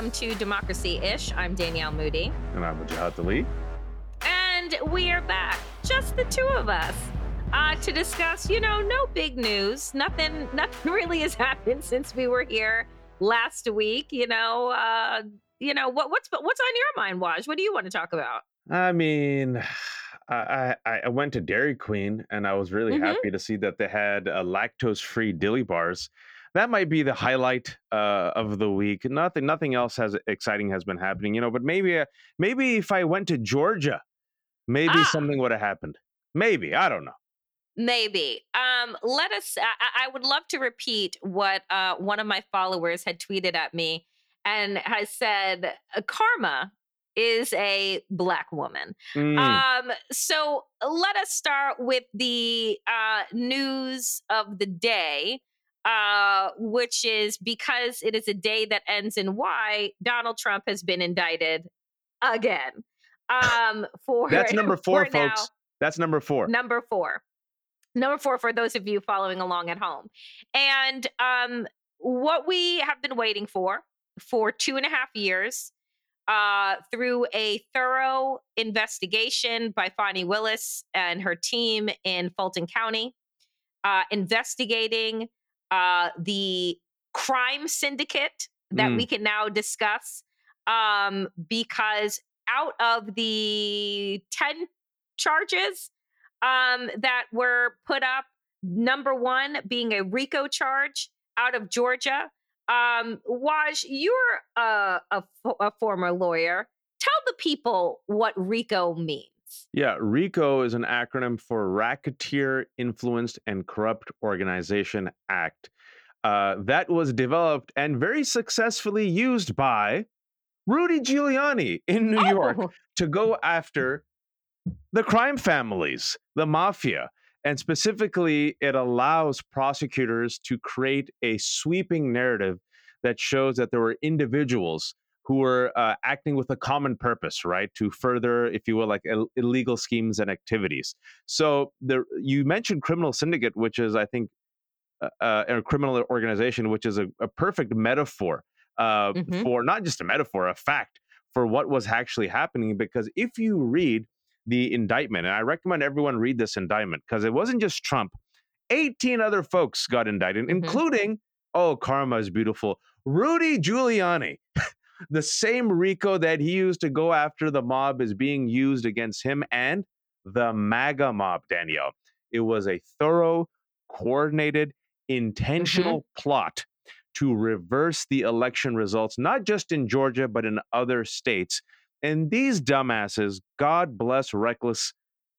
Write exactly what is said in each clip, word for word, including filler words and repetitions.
Welcome to Democracy Ish. I'm Danielle Moody. And I'm Wajahat Ali. And we are back, just the two of us, uh, to discuss, you know, no big news. Nothing, nothing really has happened since we were here last week. You know, uh, you know what, what's what's on your mind, Waj? What do you want to talk about? I mean, I, I, I went to Dairy Queen and I was really mm-hmm. happy to see that they had uh, lactose-free Dilly bars. That might be the highlight uh, of the week. Nothing, nothing else has exciting has been happening, you know. But maybe, uh, maybe if I went to Georgia, maybe ah. something would have happened. Maybe I don't know. Maybe. Um, let us. I, I would love to repeat what uh, one of my followers had tweeted at me and has said, "Karma is a black woman." Mm. Um, so let us start with the uh, news of the day. Uh, which is because it is a day that ends in Y, Donald Trump has been indicted again. Um, for That's number four, folks. Now, That's number four. Number four. Number four for those of you following along at home. And um, what we have been waiting for, for two and a half years, uh, through a thorough investigation by Fani Willis and her team in Fulton County, uh, investigating Uh, the crime syndicate that mm. we can now discuss, um, because out of the ten charges um, that were put up, number one being a RICO charge out of Georgia. Um, Waj, you're a, a, a former lawyer. Tell the people what RICO means. Yeah, RICO is an acronym for Racketeer Influenced and Corrupt Organization Act. Uh, that was developed and very successfully used by Rudy Giuliani in New oh. York to go after the crime families, the mafia. And specifically, it allows prosecutors to create a sweeping narrative that shows that there were individuals who were uh, acting with a common purpose, right? To further, if you will, like Ill- illegal schemes and activities. So the, you mentioned criminal syndicate, which is, I think, uh, uh, a criminal organization, which is a, a perfect metaphor uh, mm-hmm. for, not just a metaphor, a fact for what was actually happening. Because if you read the indictment, and I recommend everyone read this indictment, because it wasn't just Trump, eighteen other folks got indicted, mm-hmm. including, oh, karma is beautiful, Rudy Giuliani. The same RICO that he used to go after the mob is being used against him and the MAGA mob, Danielle. It was a thorough, coordinated, intentional mm-hmm. plot to reverse the election results, not just in Georgia, but in other states. And these dumbasses, God bless reckless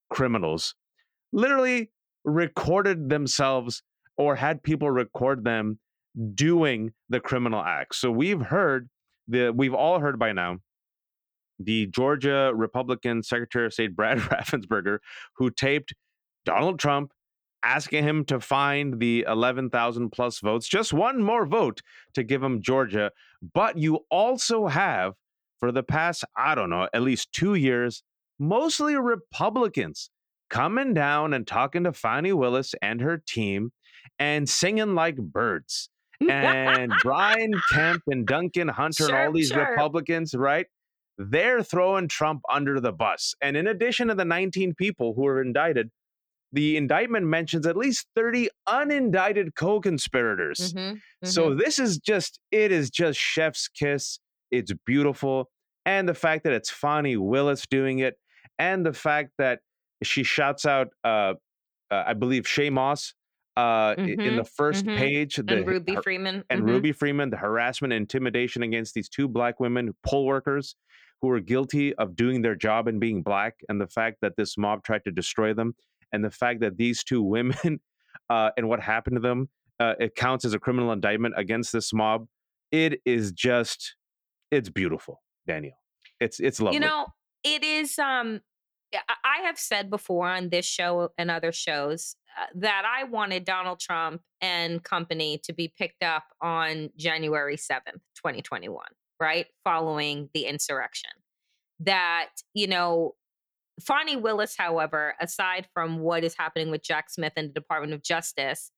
criminals, literally recorded themselves or had people record them doing the criminal acts. So we've heard The, we've all heard by now, the Georgia Republican Secretary of State, Brad Raffensperger, who taped Donald Trump asking him to find the eleven thousand plus votes, just one more vote to give him Georgia. But you also have, for the past, I don't know, at least two years, mostly Republicans coming down and talking to Fani Willis and her team and singing like birds. And Brian Kemp and Duncan Hunter sure, and all these sure. Republicans, right? They're throwing Trump under the bus. And in addition to the nineteen people who were indicted, the indictment mentions at least thirty unindicted co-conspirators. Mm-hmm, mm-hmm. So this is just, it is just chef's kiss. It's beautiful. And the fact that it's Fani Willis doing it, and the fact that she shouts out, uh, uh, I believe, Shea Moss, Uh, mm-hmm, in the first mm-hmm. page, the, and Ruby her, Freeman and mm-hmm. Ruby Freeman, the harassment and intimidation against these two black women, poll workers, who were guilty of doing their job and being black, and the fact that this mob tried to destroy them, and the fact that these two women uh, and what happened to them, uh, it counts as a criminal indictment against this mob. It is just, it's beautiful, Danielle. It's it's lovely. You know, it is. Um, I have said before on this show and other shows that I wanted Donald Trump and company to be picked up on January seventh, twenty twenty-one, right? Following the insurrection. That, you know, Fani Willis, however, aside from what is happening with Jack Smith and the Department of Justice,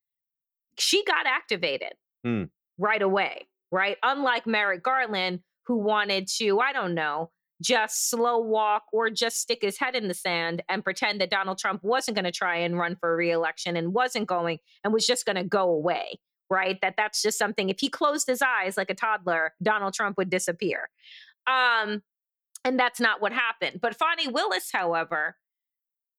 she got activated mm. right away, right? Unlike Merrick Garland, who wanted to, I don't know, just slow walk or just stick his head in the sand and pretend that Donald Trump wasn't going to try and run for re-election and wasn't going and was just going to go away, right? That that's just something, if he closed his eyes like a toddler, Donald Trump would disappear. Um, and that's not what happened. But Fani Willis, however,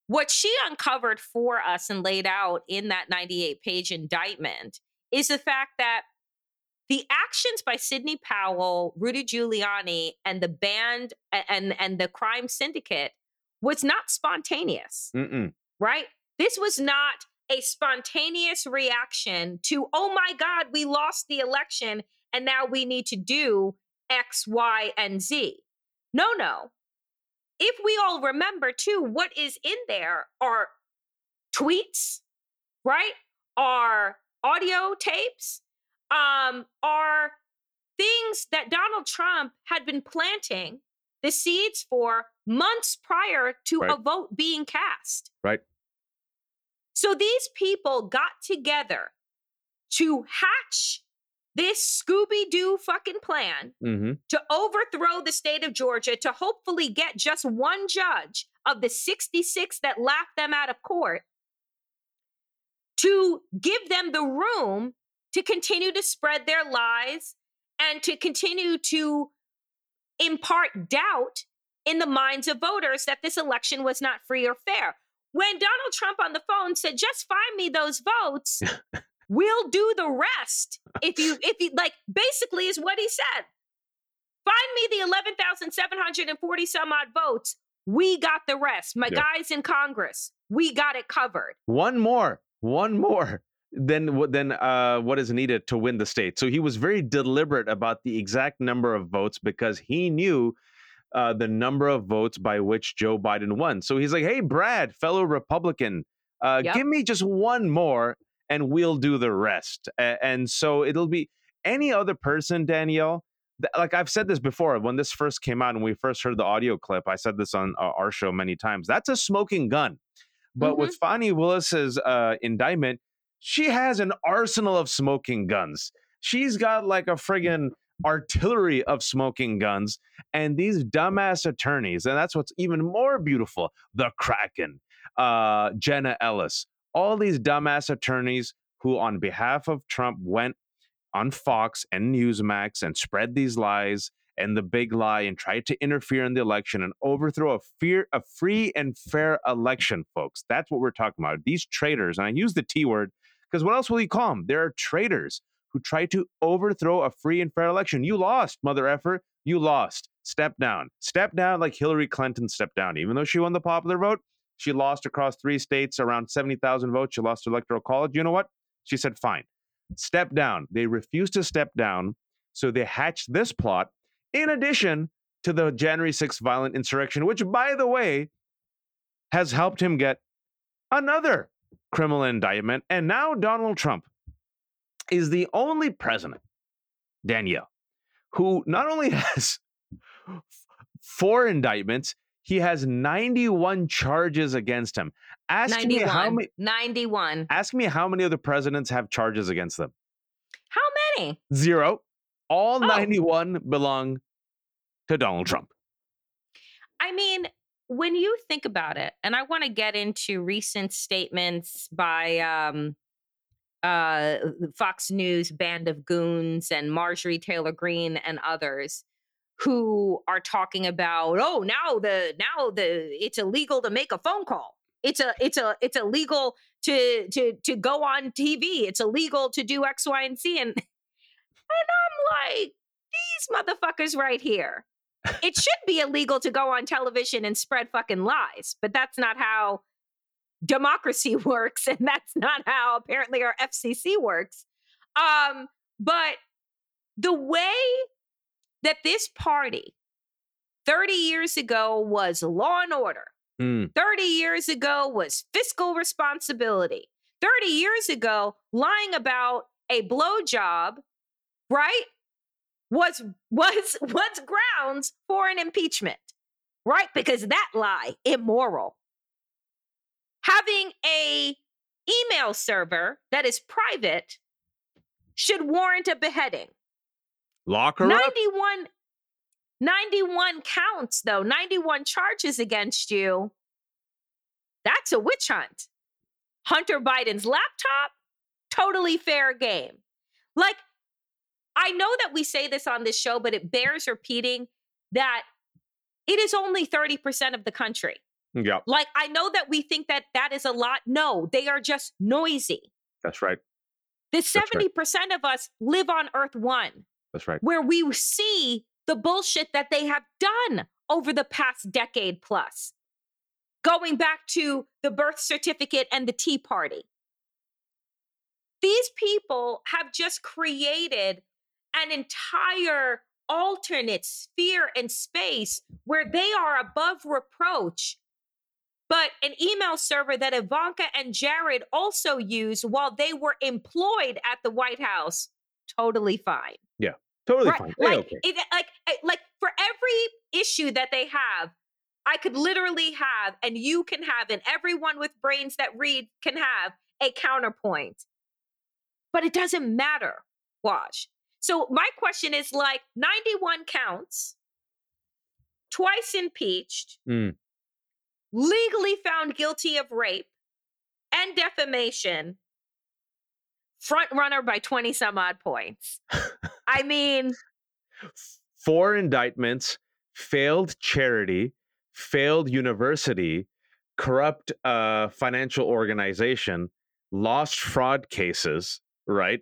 what she uncovered for us and laid out in that ninety-eight page indictment is the fact that the actions by Sidney Powell, Rudy Giuliani, and the band and, and the crime syndicate was not spontaneous, Mm-mm. right? This was not a spontaneous reaction to, oh my God, we lost the election and now we need to do X, Y, and Z. No, no. If we all remember too, what is in there are tweets, right? Are audio tapes. Um, are things that Donald Trump had been planting the seeds for months prior to right. a vote being cast. Right. So these people got together to hatch this Scooby-Doo fucking plan mm-hmm. to overthrow the state of Georgia, to hopefully get just one judge of the sixty-six that laughed them out of court, to give them the room to continue to spread their lies and to continue to impart doubt in the minds of voters that this election was not free or fair. When Donald Trump on the phone said, just find me those votes, we'll do the rest. If you, if you like, basically is what he said. Find me the eleven thousand seven hundred forty some odd votes. We got the rest. My yeah. guys in Congress, we got it covered. One more, one more. Then, then uh, what is needed to win the state? So he was very deliberate about the exact number of votes because he knew uh, the number of votes by which Joe Biden won. So he's like, hey, Brad, fellow Republican, uh, yep. give me just one more and we'll do the rest. A- and so it'll be any other person, Danielle. Th- like I've said this before, when this first came out and we first heard the audio clip, I said this on uh, our show many times. That's a smoking gun. But mm-hmm. with Fani Willis's uh, indictment, she has an arsenal of smoking guns. She's got like a friggin' artillery of smoking guns and these dumbass attorneys. And that's what's even more beautiful. The Kraken, uh, Jenna Ellis, all these dumbass attorneys who on behalf of Trump went on Fox and Newsmax and spread these lies and the big lie and tried to interfere in the election and overthrow a, fear, a free and fair election, folks. That's what we're talking about. These traitors, and I use the T word, because what else will you call them? There are traitors who try to overthrow a free and fair election. You lost, mother effer. You lost. Step down. Step down like Hillary Clinton stepped down. Even though she won the popular vote, she lost across three states, around seventy thousand votes. She lost electoral college. You know what? She said, fine. Step down. They refused to step down. So they hatched this plot in addition to the January sixth violent insurrection, which, by the way, has helped him get another criminal indictment. And now Donald Trump is the only president, Danielle, who not only has four indictments, he has ninety-one charges against him. Ask ninety-one. Me how many, ninety-one. Ask me how many other presidents have charges against them. How many? Zero. All oh. ninety-one belong to Donald Trump. I mean, when you think about it, and I want to get into recent statements by um, uh, Fox News, Band of Goons, and Marjorie Taylor Greene and others who are talking about, oh, now the now the it's illegal to make a phone call. It's a it's a it's illegal to to to go on T V. It's illegal to do X, Y, and Z. And and I'm like, these motherfuckers right here. It should be illegal to go on television and spread fucking lies, but that's not how democracy works. And that's not how apparently our F C C works. Um, but the way that this party thirty years ago was law and order, mm. thirty years ago was fiscal responsibility, thirty years ago, lying about a blowjob, right? was was what's grounds for an impeachment, right? Because that lie, immoral. Having a email server that is private should warrant a beheading. Lock her up. ninety-one ninety-one counts, though, ninety-one charges against you. That's a witch hunt. Hunter Biden's laptop, totally fair game. Like, I know that we say this on this show, but it bears repeating that it is only thirty percent of the country. Yeah. Like, I know that we think that that is a lot. No, they are just noisy. That's right. The seventy percent right. of us live on Earth One. That's right. Where we see the bullshit that they have done over the past decade plus. Going back to the birth certificate and the Tea Party. These people have just created an entire alternate sphere and space where they are above reproach, but an email server that Ivanka and Jared also used while they were employed at the White House, totally fine. Yeah, totally right? fine. Like, okay. it, like, like for every issue that they have, I could literally have, and you can have, and everyone with brains that read can have a counterpoint. But it doesn't matter, Waj. So my question is, like, ninety-one counts, twice impeached, mm. legally found guilty of rape and defamation, front runner by twenty some odd points. I mean, four indictments, failed charity, failed university, corrupt uh, financial organization, lost fraud cases. Right.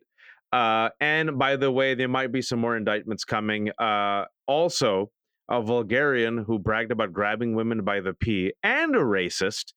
Uh, and by the way, there might be some more indictments coming. Uh, also, a Vulgarian who bragged about grabbing women by the pee and a racist,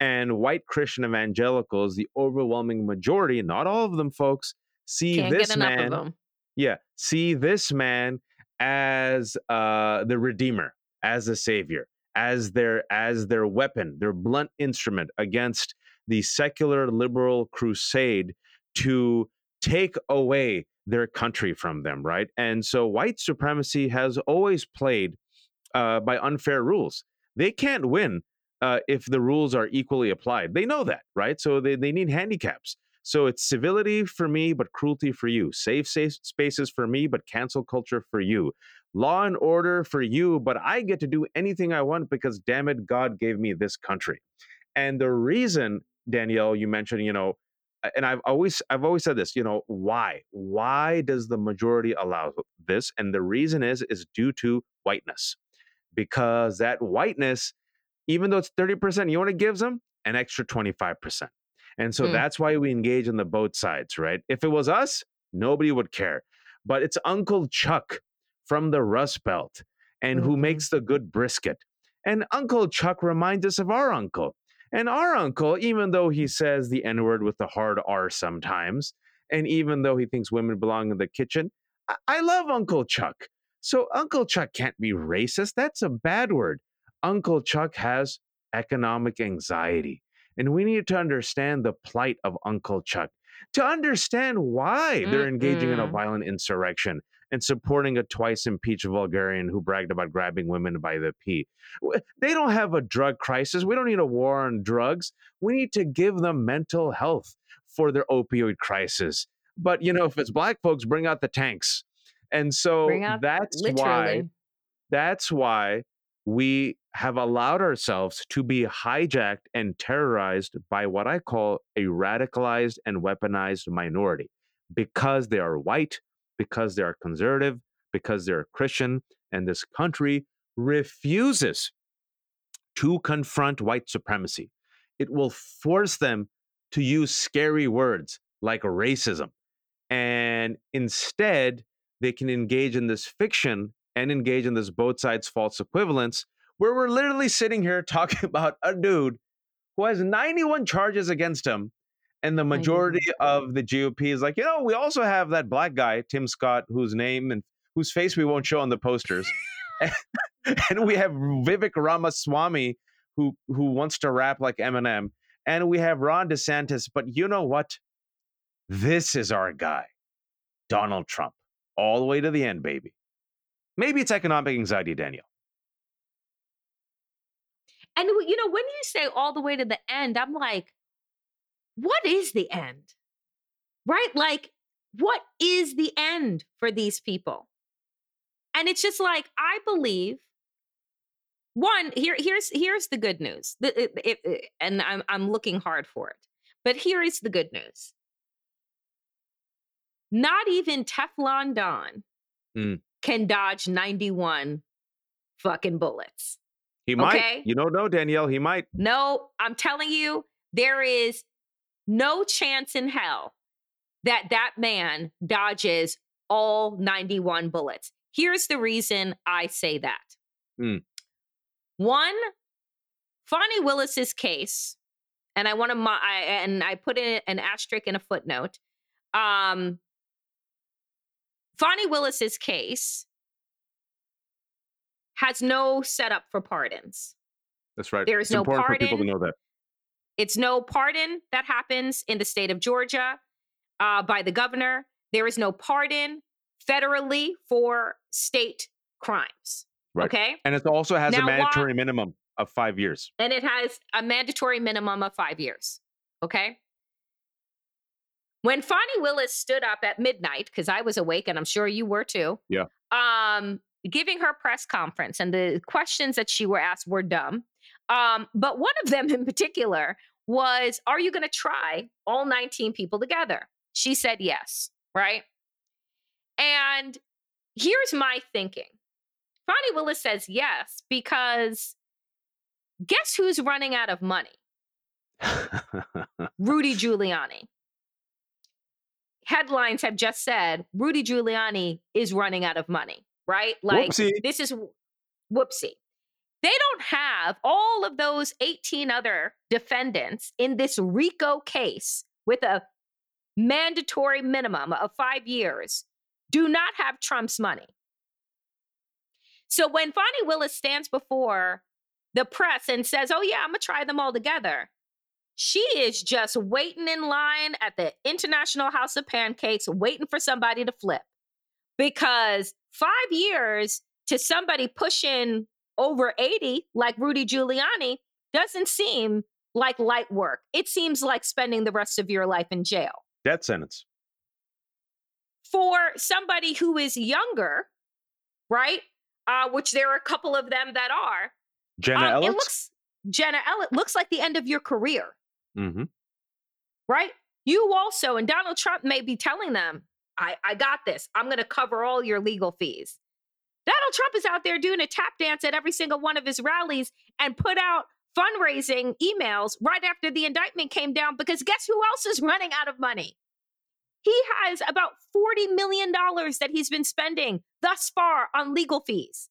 and white Christian evangelicals, the overwhelming majority, not all of them, folks, see Can't this man. Yeah. See this man as uh, the redeemer, as the savior, as their as their weapon, their blunt instrument against the secular liberal crusade to take away their country from them, right? And so white supremacy has always played uh, by unfair rules. They can't win uh, if the rules are equally applied. They know that, right? So they, they need handicaps. So it's civility for me, but cruelty for you. Safe, safe spaces for me, but cancel culture for you. Law and order for you, but I get to do anything I want because, damn it, God gave me this country. And the reason, Danielle, you mentioned, you know, and I've always I've always said this, you know, why? Why does the majority allow this? And the reason is, is due to whiteness, because that whiteness, even though it's thirty percent, you want to give them an extra twenty-five percent. And so mm. that's why we engage on the both sides, right? If it was us, nobody would care. But it's Uncle Chuck from the Rust Belt and mm-hmm. who makes the good brisket. And Uncle Chuck reminds us of our uncle. And our uncle, even though he says the N-word with the hard R sometimes, and even though he thinks women belong in the kitchen, I, I love Uncle Chuck. So Uncle Chuck can't be racist. That's a bad word. Uncle Chuck has economic anxiety. And we need to understand the plight of Uncle Chuck to understand why mm-hmm. they're engaging in a violent insurrection and supporting a twice impeached Vulgarian who bragged about grabbing women by the pee. They don't have a drug crisis. We don't need a war on drugs. We need to give them mental health for their opioid crisis. But, you know, if it's black folks, bring out the tanks. And so out, that's literally. why that's why we have allowed ourselves to be hijacked and terrorized by what I call a radicalized and weaponized minority, because they are white, because they are conservative, because they're Christian, and this country refuses to confront white supremacy. It will force them to use scary words like racism. And instead, they can engage in this fiction and engage in this both sides false equivalence, where we're literally sitting here talking about a dude who has ninety-one charges against him. And the majority of the G O P is like, you know, we also have that black guy, Tim Scott, whose name and whose face we won't show on the posters. and, and we have Vivek Ramaswamy, who who wants to rap like Eminem. And we have Ron DeSantis. But you know what? This is our guy, Donald Trump, all the way to the end, baby. Maybe it's economic anxiety, Danielle. And, you know, when you say all the way to the end, I'm like, what is the end, right? Like, what is the end for these people? And it's just like, I believe, one, here, here's here's the good news. The, it, it, it, and I'm I'm looking hard for it. But here is the good news. Not even Teflon Don mm. can dodge ninety-one fucking bullets. He might. Okay? You don't know, Danielle. He might. No, I'm telling you, there is no chance in hell that that man dodges all ninety-one bullets. Here's the reason I say that. Mm. One, Fani Willis's case, and I want to, I, and I put in an asterisk and a footnote. Um, Fani Willis's case has no setup for pardons. That's right. There is no pardon. It's important for people to know that. It's no pardon that happens in the state of Georgia uh, by the governor. There is no pardon federally for state crimes. Right. Okay. And it also has now, a mandatory why, minimum of five years. And it has a mandatory minimum of five years. Okay. When Fani Willis stood up at midnight, because I was awake and I'm sure you were too. Yeah. Um, giving her press conference, and the questions that she were asked were dumb. Um, but one of them in particular was, are you going to try all nineteen people together? She said yes. Right. And here's my thinking. Fani Willis says yes because guess who's running out of money? Rudy Giuliani. Headlines have just said Rudy Giuliani is running out of money, right? Like whoopsie. This is whoopsie. They don't have all of those eighteen other defendants in this RICO case with a mandatory minimum of five years do not have Trump's money. So when Fani Willis stands before the press and says, oh, yeah, I'm going to try them all together, she is just waiting in line at the International House of Pancakes, waiting for somebody to flip. Because five years to somebody pushing over eighty, like Rudy Giuliani, doesn't seem like light work. It seems like spending the rest of your life in jail. Death sentence. For somebody who is younger, right? Uh, which there are a couple of them that are. Jenna um, Ellis? It looks, Jenna Ellis looks like the end of your career. Mm-hmm. Right? You also, and Donald Trump may be telling them, I, I got this. I'm going to cover all your legal fees. Donald Trump is out there doing a tap dance at every single one of his rallies and put out fundraising emails right after the indictment came down because guess who else is running out of money? He has about forty million dollars that he's been spending thus far on legal fees.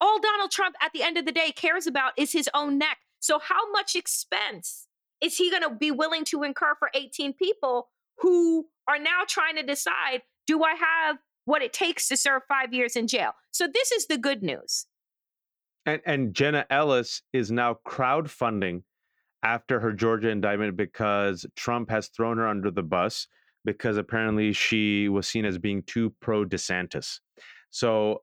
All Donald Trump at the end of the day cares about is his own neck. So how much expense is he going to be willing to incur for eighteen people who are now trying to decide, do I have what it takes to serve five years in jail? So this is the good news. And, and Jenna Ellis is now crowdfunding after her Georgia indictment because Trump has thrown her under the bus because apparently she was seen as being too pro-DeSantis. So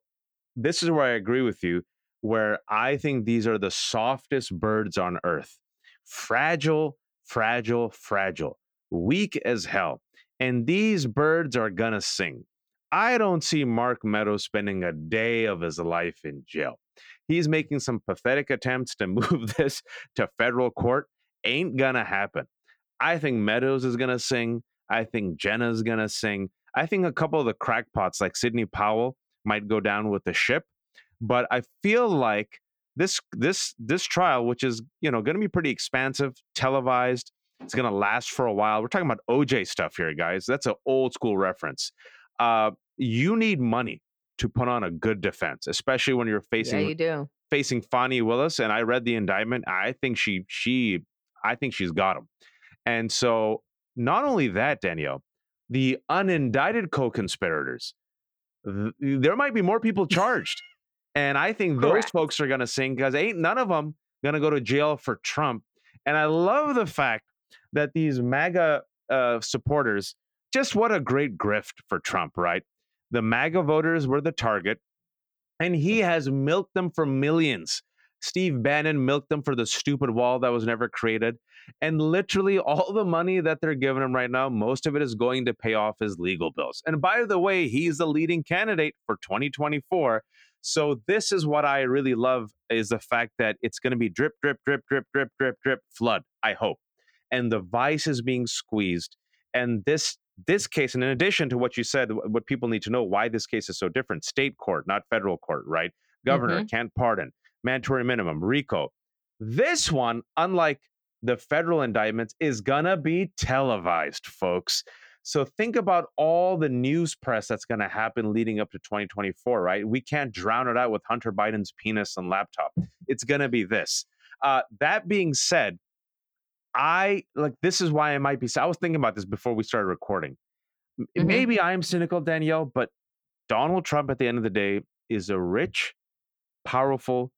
this is where I agree with you, where I think these are the softest birds on earth. Fragile, fragile, fragile, weak as hell. And these birds are gonna sing. I don't see Mark Meadows spending a day of his life in jail. He's making some pathetic attempts to move this to federal court. Ain't gonna happen. I think Meadows is gonna sing. I think Jenna's gonna sing. I think a couple of the crackpots like Sidney Powell might go down with the ship. But I feel like this this this trial, which is, you know, gonna be pretty expansive, televised, it's gonna last for a while. We're talking about O J stuff here, guys. That's an old school reference. Uh, you need money to put on a good defense, especially when you're facing yeah, you do. facing Fani Willis. And I read the indictment. I think she she I think she's got him. And so not only that, Danielle, the unindicted co-conspirators, th- there might be more people charged. And I think Correct. those folks are going to sing because ain't none of them going to go to jail for Trump. And I love the fact that these MAGA uh, supporters, just what a great grift for Trump, right? The MAGA voters were the target, and he has milked them for millions. Steve Bannon milked them for the stupid wall that was never created. And literally all the money that they're giving him right now, most of it is going to pay off his legal bills. And by the way, he's the leading candidate for twenty twenty-four. So this is what I really love, is the fact that it's going to be drip, drip, drip, drip, drip, drip, drip, flood, I hope. And the vice is being squeezed. And this this case, and in addition to what you said, what people need to know, why this case is so different. State court, not federal court, right? Governor, mm-hmm. can't pardon. Mandatory minimum, RICO. This one, unlike the federal indictments, is gonna be televised, folks. So think about all the news press that's gonna happen leading up to twenty twenty-four, right? We can't drown it out with Hunter Biden's penis and laptop. It's gonna be this. Uh, that being said, I like this is why I might be. I was thinking about this before we started recording. Mm-hmm. Maybe I'm cynical, Danielle, but Donald Trump, at the end of the day, is a rich, powerful,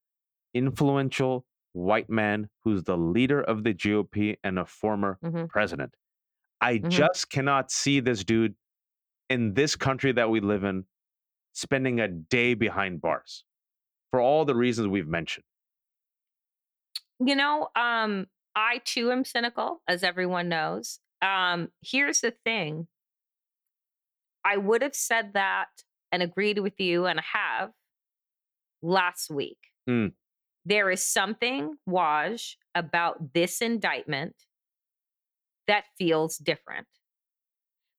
influential white man who's the leader of the G O P and a former mm-hmm. president. I mm-hmm. just cannot see this dude in this country that we live in spending a day behind bars for all the reasons we've mentioned. You know, um, I too am cynical, as everyone knows. Um, here's the thing. I would have said that and agreed with you, and I have, last week. Mm. There is something, Waj, about this indictment that feels different.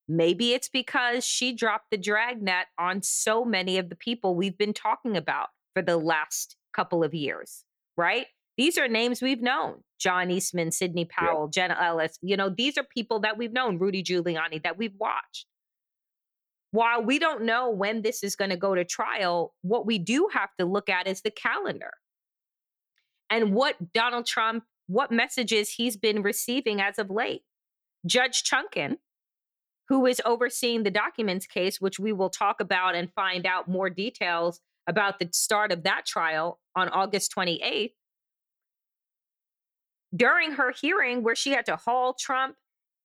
Maybe it's because she dropped the dragnet on so many of the people we've been talking about for the last couple of years, right? These are names we've known. John Eastman, Sidney Powell, yeah. Jenna Ellis. You know, these are people that we've known, Rudy Giuliani, that we've watched. While we don't know when this is going to go to trial, what we do have to look at is the calendar and what Donald Trump, what messages he's been receiving as of late. Judge Chutkan, who is overseeing the documents case, which we will talk about and find out more details about the start of that trial on August twenty-eighth. During her hearing where she had to haul Trump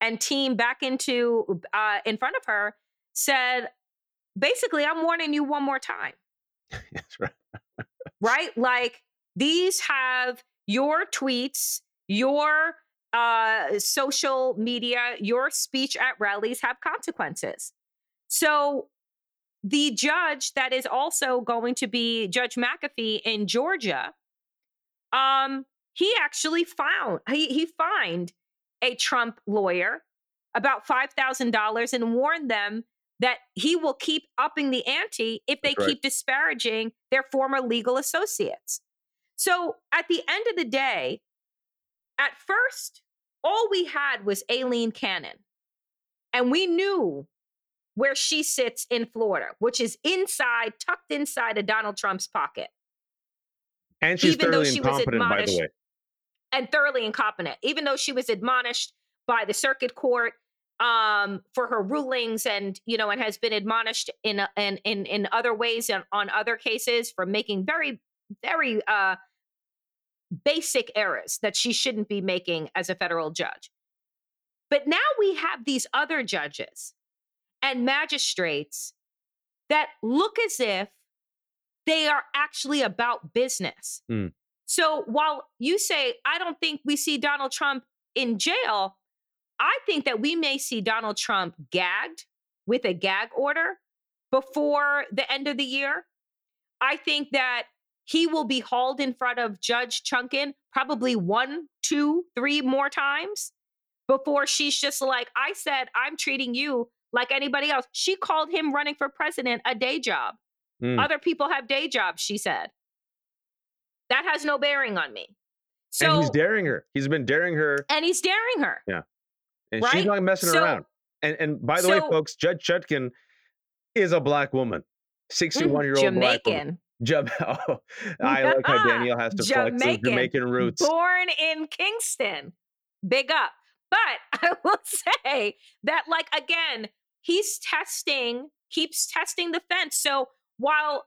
and team back into uh, in front of her, said, basically, I'm warning you one more time. That's right. Right? Like, these have your tweets, your uh, social media, your speech at rallies have consequences. So the judge that is also going to be Judge McAfee in Georgia, um, he actually found, he, he fined a Trump lawyer about five thousand dollars and warned them that he will keep upping the ante if they That's keep right. disparaging their former legal associates. So at the end of the day, at first, all we had was Aileen Cannon. And we knew where she sits in Florida, which is inside, tucked inside of Donald Trump's pocket. And she's even though she was admonished, by the way. And thoroughly incompetent, even though she was admonished by the circuit court um, for her rulings and, you know, and has been admonished in, in, in, in other ways and on other cases for making very, very uh, basic errors that she shouldn't be making as a federal judge. But now we have these other judges and magistrates that look as if they are actually about business. Mm. So while you say, I don't think we see Donald Trump in jail, I think that we may see Donald Trump gagged with a gag order before the end of the year. I think that he will be hauled in front of Judge Chutkan probably one, two, three more times before she's just like, I said, I'm treating you like anybody else. She called him running for president a day job. Mm. Other people have day jobs, she said. That has no bearing on me. So, and he's daring her. He's been daring her. And he's daring her. Yeah. And right? she's not messing so, around. And and by the so, way, folks, Judge Chutkan is a black woman, sixty-one-year-old Jamaican. Black woman. Jamaican. Oh, I like how Danielle has to Jamaican, flex his Jamaican roots. Born in Kingston. Big up. But I will say that, like, again, he's testing, keeps testing the fence. So while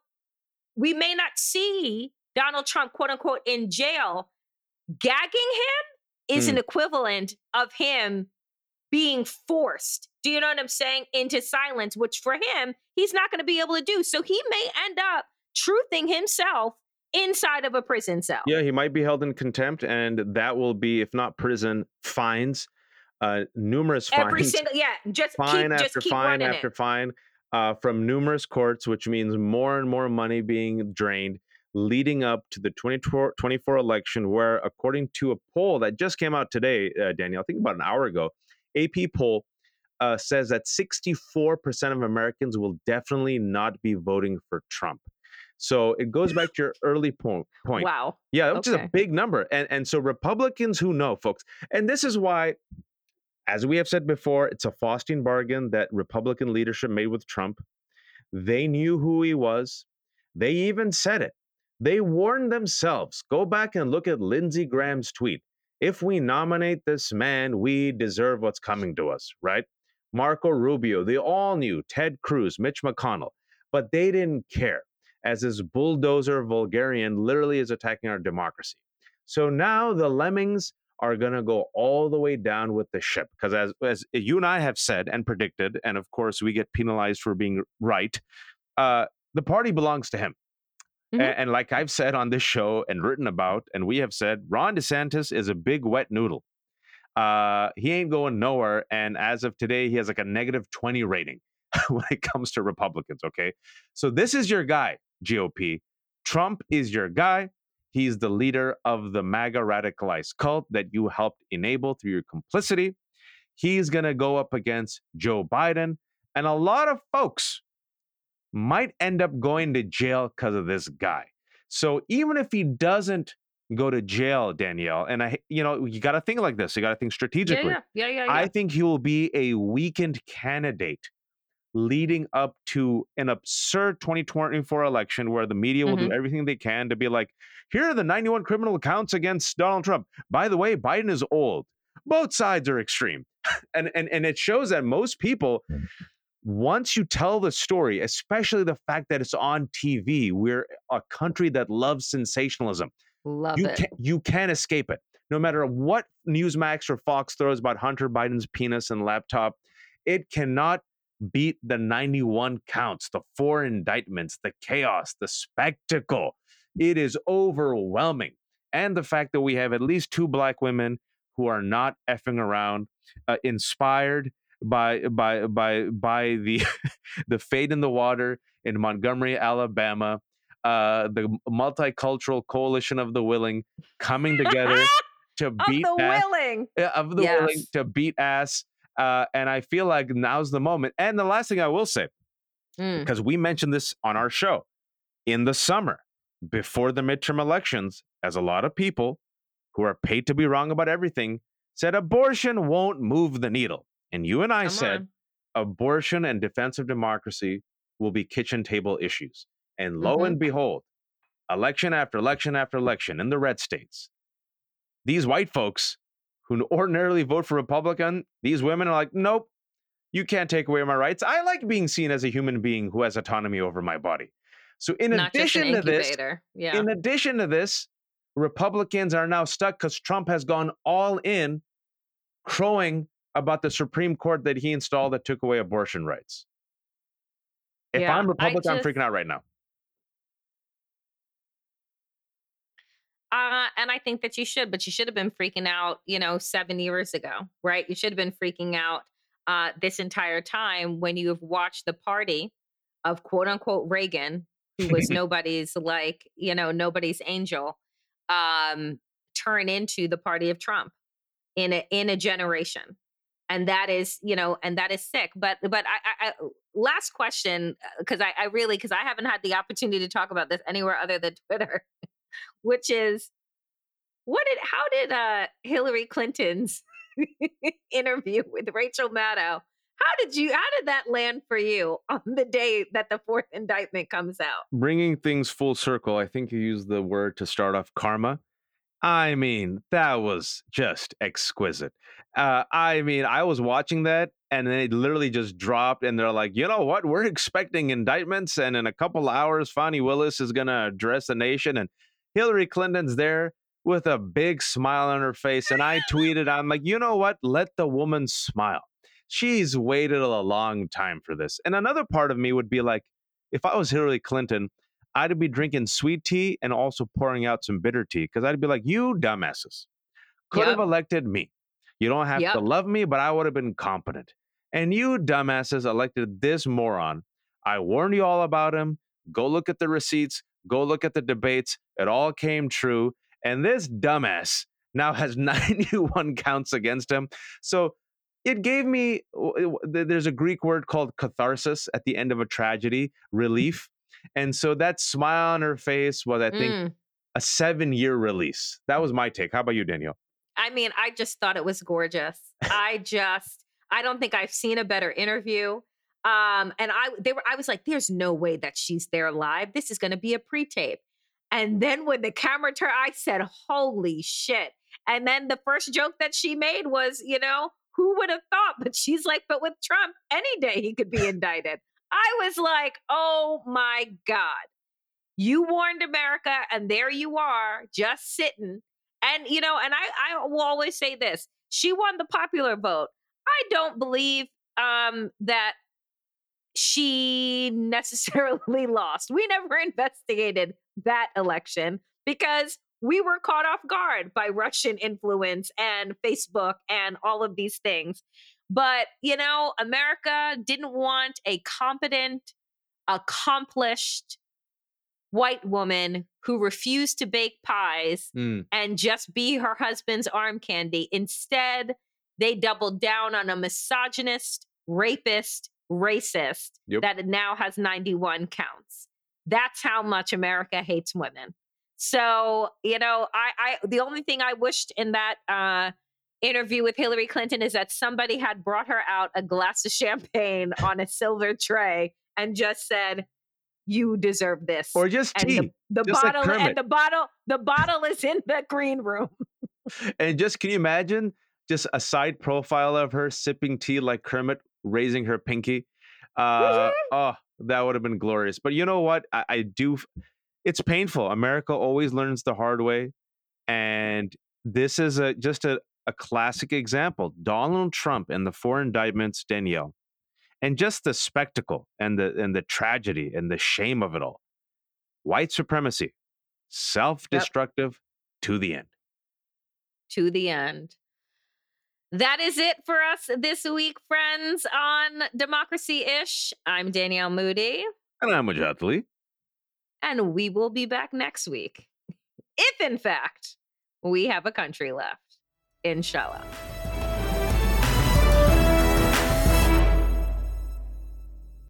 we may not see Donald Trump, quote unquote, in jail, gagging him is mm. an equivalent of him being forced, do you know what I'm saying, into silence, which for him, he's not going to be able to do. So he may end up truthing himself inside of a prison cell. Yeah, he might be held in contempt, and that will be, if not prison, fines, uh, numerous fines. Every single, yeah, just fine keep, after just keep fine after it. fine uh, from numerous courts, which means more and more money being drained, leading up to the twenty twenty-four election, where, according to a poll that just came out today, uh, Danielle, I think about an hour ago, A P poll uh, says that sixty-four percent of Americans will definitely not be voting for Trump. So it goes back to your early point. point. Wow. Yeah, which okay. is a big number. And, and so Republicans who know, folks, and this is why, as we have said before, it's a Faustian bargain that Republican leadership made with Trump. They knew who he was. They even said it. They warned themselves. Go back and look at Lindsey Graham's tweet. If we nominate this man, we deserve what's coming to us, right? Marco Rubio, they all knew, Ted Cruz, Mitch McConnell, but they didn't care, as this bulldozer vulgarian literally is attacking our democracy. So now the lemmings are going to go all the way down with the ship, because as, as you and I have said and predicted, and of course we get penalized for being right, uh, the party belongs to him. Mm-hmm. And like I've said on this show and written about, and we have said, Ron DeSantis is a big wet noodle. Uh, he ain't going nowhere. And as of today, he has like a negative twenty rating when it comes to Republicans. OK, so this is your guy, G O P. Trump is your guy. He's the leader of the MAGA radicalized cult that you helped enable through your complicity. He's going to go up against Joe Biden, and a lot of folks might end up going to jail because of this guy. So even if he doesn't go to jail, Danielle, and I, you know, you got to think like this. You got to think strategically. Yeah yeah. yeah, yeah, yeah. I think he will be a weakened candidate leading up to an absurd twenty twenty-four election where the media will mm-hmm. do everything they can to be like, here are the ninety-one criminal counts against Donald Trump. By the way, Biden is old. Both sides are extreme. and, and, and it shows that most people... Once you tell the story, especially the fact that it's on T V, we're a country that loves sensationalism. Love you it. Can, you can't escape it. No matter what Newsmax or Fox throws about Hunter Biden's penis and laptop, it cannot beat the ninety-one counts, the four indictments, the chaos, the spectacle. It is overwhelming. And the fact that we have at least two black women who are not effing around, uh, inspired by by by by the the fade in the water in Montgomery, Alabama, uh, the multicultural coalition of the willing coming together to beat of the ass, willing of the yes. willing to beat ass. Uh, and I feel like now's the moment. And the last thing I will say, mm. because we mentioned this on our show in the summer before the midterm elections, as a lot of people who are paid to be wrong about everything said, abortion won't move the needle. And you and I Come said, on. Abortion and defense of democracy will be kitchen table issues. And lo mm-hmm. and behold, election after election after election in the red states, these white folks who ordinarily vote for Republican, these women are like, nope, you can't take away my rights. I like being seen as a human being who has autonomy over my body. So in Not addition to this, yeah. in addition to this, Republicans are now stuck because Trump has gone all in, crowing about the Supreme Court that he installed that took away abortion rights. If yeah, I'm Republican, just, I'm freaking out right now. Uh, and I think that you should, but you should have been freaking out, you know, seven years ago, right? You should have been freaking out uh, this entire time when you have watched the party of quote unquote Reagan, who was nobody's like, you know, nobody's angel, um, turn into the party of Trump in a, in a generation. And that is, you know, and that is sick. But but I, I last question, because I, I really, because I haven't had the opportunity to talk about this anywhere other than Twitter, which is, what did, how did uh, Hillary Clinton's interview with Rachel Maddow, how did you, how did that land for you on the day that the fourth indictment comes out? Bringing things full circle, I think you used the word to start off, karma. I mean, that was just exquisite. Uh, I mean, I was watching that and then it literally just dropped and they're like, you know what? We're expecting indictments. And in a couple hours, Fani Willis is going to address the nation. And Hillary Clinton's there with a big smile on her face. And I tweeted, I'm like, you know what? Let the woman smile. She's waited a long time for this. And another part of me would be like, if I was Hillary Clinton, I'd be drinking sweet tea and also pouring out some bitter tea because I'd be like, you dumbasses could yep. have elected me. You don't have yep. to love me, but I would have been competent. And you dumbasses elected this moron. I warned you all about him. Go look at the receipts. Go look at the debates. It all came true. And this dumbass now has ninety-one counts against him. So it gave me, there's a Greek word called catharsis at the end of a tragedy, relief. And so that smile on her face was, I think, mm. a seven-year release. That was my take. How about you, Danielle? I mean, I just thought it was gorgeous. I just, I don't think I've seen a better interview. Um, and I, they were, I was like, there's no way that she's there live. This is going to be a pre-tape. And then when the camera turned, I said, holy shit. And then the first joke that she made was, you know, who would have thought? But she's like, but with Trump, any day he could be indicted. I was like, oh my God, you warned America and there you are just sitting. And, you know, and I, I will always say this, she won the popular vote. I don't believe um, that she necessarily lost. We never investigated that election because we were caught off guard by Russian influence and Facebook and all of these things. But, you know, America didn't want a competent, accomplished white woman who refused to bake pies mm. and just be her husband's arm candy. Instead, they doubled down on a misogynist, rapist, racist yep. that now has ninety-one counts. That's how much America hates women. So, you know, I, I the only thing I wished in that uh, interview with Hillary Clinton is that somebody had brought her out a glass of champagne on a silver tray and just said, you deserve this. Or just tea. And the, the just bottle like and the bottle, the bottle is in the green room. And just can you imagine just a side profile of her sipping tea like Kermit, raising her pinky? Uh, oh, that would have been glorious. But you know what? I, I do. It's painful. America always learns the hard way. And this is a just a, a classic example. Donald Trump and the four indictments, Danielle, and just the spectacle and the and the tragedy and the shame of it all. White supremacy, self-destructive yep. to the end. To the end. That is it for us this week, friends, on Democracy Ish. I'm Danielle Moody. And I'm Wajahat Ali. And we will be back next week, if in fact we have a country left. Inshallah.